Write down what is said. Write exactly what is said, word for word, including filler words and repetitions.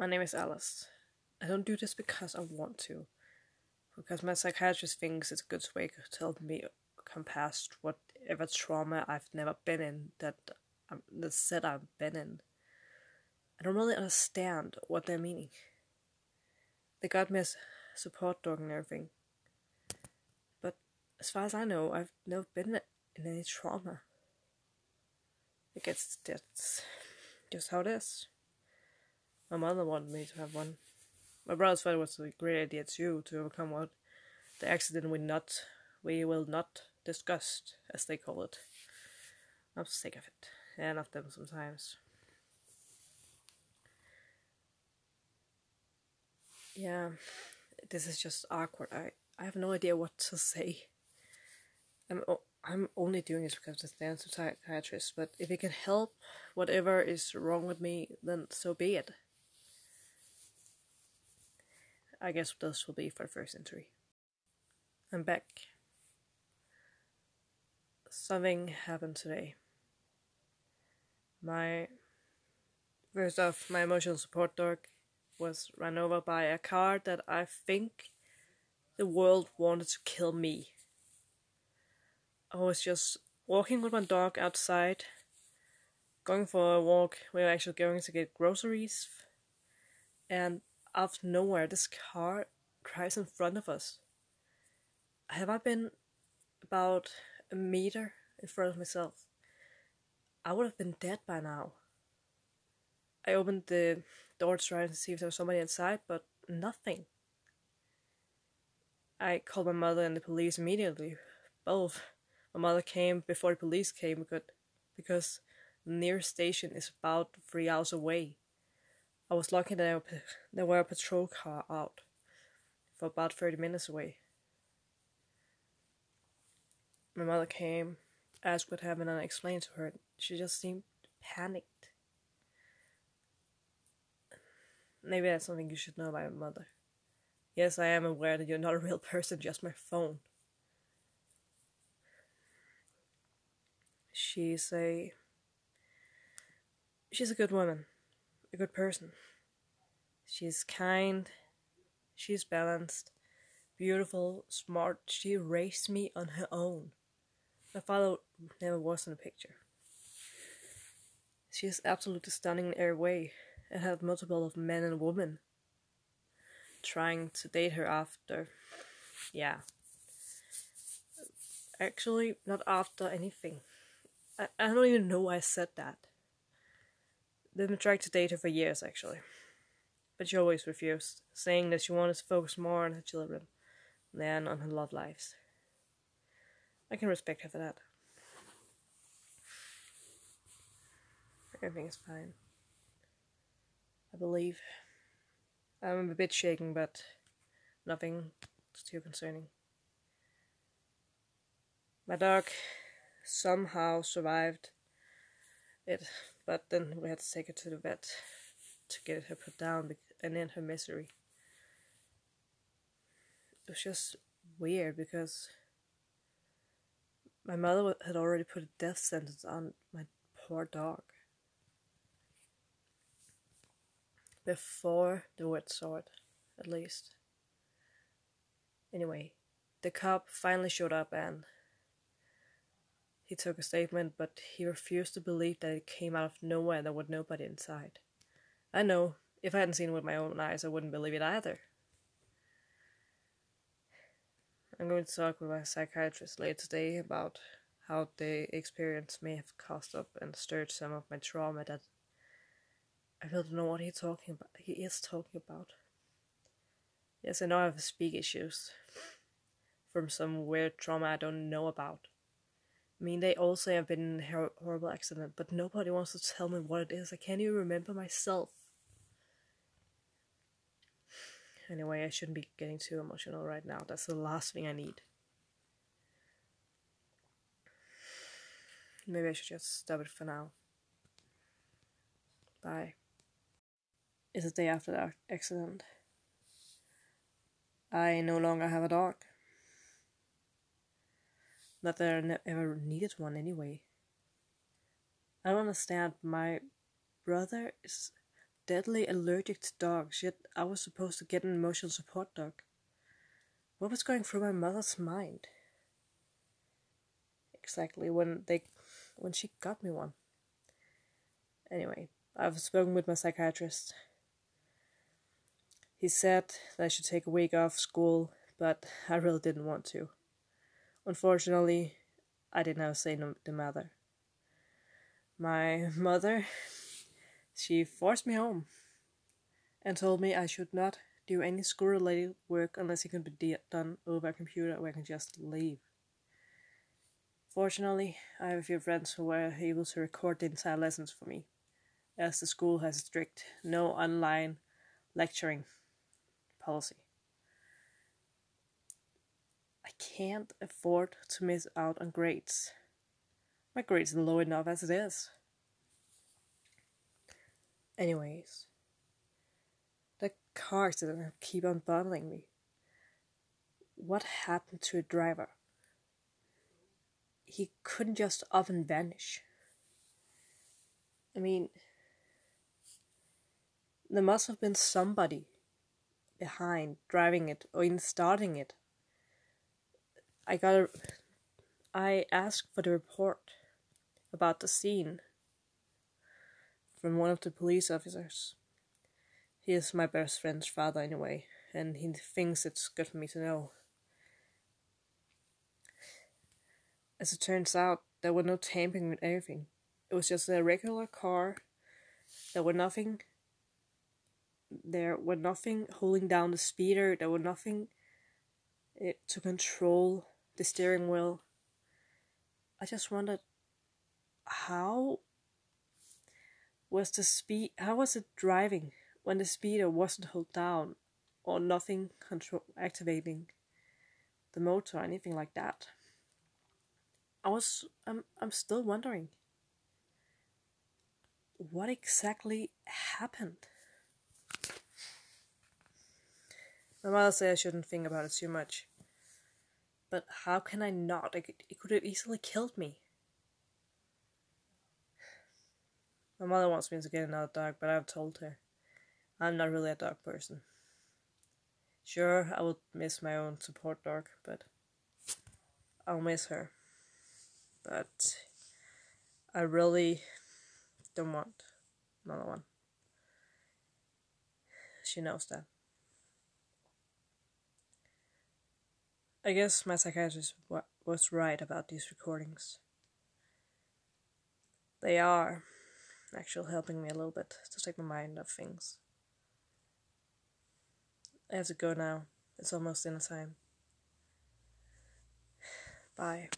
My name is Alice. I don't do this because I want to, because my psychiatrist thinks it's a good way to help me come past whatever trauma I've never been in that I'm, that said I've been in. I don't really understand what they're meaning. They got me as a support dog and everything, but as far as I know, I've never been in any trauma. I guess that's just how it is. My mother wanted me to have one. My brother's father was a great idea too, to overcome what the accident we not we will not discuss, as they call it. I'm sick of it, and of them sometimes. Yeah, this is just awkward. I, I have no idea what to say. I'm o- I'm only doing this because I'm a psychiatrist, but if it can help whatever is wrong with me, then so be it. I guess this will be for the first entry. I'm back. Something happened today. My first off, my emotional support dog was run over by a car that I think the world wanted to kill me. I was just walking with my dog outside, going for a walk. We were actually going to get groceries, and out of nowhere, this car drives in front of us. Have I been about a meter in front of myself? I would have been dead by now. I opened the door to try to see if there was somebody inside, but nothing. I called my mother and the police immediately. Both. My mother came before the police came because the nearest station is about three hours away. I was lucky that there were a patrol car out for about thirty minutes away. My mother came, asked what happened, and I explained to her. She just seemed panicked. Maybe that's something you should know about your mother. Yes, I am aware that you're not a real person, just my phone. She's a... She's a good woman. A good person. She's kind. She's balanced. Beautiful. Smart. She raised me on her own. My father never was in the picture. She is absolutely stunning in every way, and had multiple of men and women trying to date her after. Yeah. Actually, not after anything. I, I don't even know why I said that. They've been trying to date her for years, actually. But she always refused, saying that she wanted to focus more on her children than on her love lives. I can respect her for that. Everything is fine, I believe. I'm a bit shaken, but nothing too concerning. My dog somehow survived it, but then we had to take her to the vet to get her put down and end her misery. It was just weird because my mother had already put a death sentence on my poor dog before the word saw it, at least. Anyway, the cop finally showed up and he took a statement, but he refused to believe that it came out of nowhere and there was nobody inside. I know, if I hadn't seen it with my own eyes, I wouldn't believe it either. I'm going to talk with my psychiatrist later today about how the experience may have cast up and stirred some of my trauma that I really don't know what he's talking about. He is talking about. Yes, I know I have speak issues from some weird trauma I don't know about. I mean, they all say I've been in a horrible accident, but nobody wants to tell me what it is. I can't even remember myself. Anyway, I shouldn't be getting too emotional right now. That's the last thing I need. Maybe I should just stop it for now. Bye. It's the day after the accident. I no longer have a dog. Not that I ne- ever needed one anyway. I don't understand. My brother is deadly allergic to dogs, yet I was supposed to get an emotional support dog. What was going through my mother's mind? Exactly, when they, when she got me one. Anyway, I've spoken with my psychiatrist. He said that I should take a week off school, but I really didn't want to. Unfortunately, I didn't have a say in the matter. My mother, she forced me home and told me I should not do any school-related work unless it can be de- done over a computer where I can just leave. Fortunately, I have a few friends who were able to record the entire lessons for me, as the school has a strict no online lecturing policy. I can't afford to miss out on grades. My grades are low enough as it is. Anyways, the car accident keep on bothering me. What happened to the driver? He couldn't just up and vanish. I mean, there must have been somebody behind driving it or even starting it. I got a, I asked for the report about the scene from one of the police officers. He is my best friend's father anyway, and he thinks it's good for me to know. As it turns out, there were no tampering with anything. It was just a regular car. There were nothing. There were nothing holding down the speeder. There were nothing it, to control the steering wheel. I just wondered, how was the speed? How was it driving when the speeder wasn't held down, or nothing control activating the motor or anything like that? I was. I'm. I'm still wondering. What exactly happened? My mother said I shouldn't think about it too much. But how can I not? It could have easily killed me. My mother wants me to get another dog, but I've told her I'm not really a dog person. Sure, I will miss my own support dog, but I'll miss her. But I really don't want another one. She knows that. I guess my psychiatrist was right about these recordings. They are actually helping me a little bit to take my mind off things. I have to go now. It's almost dinner time. Bye.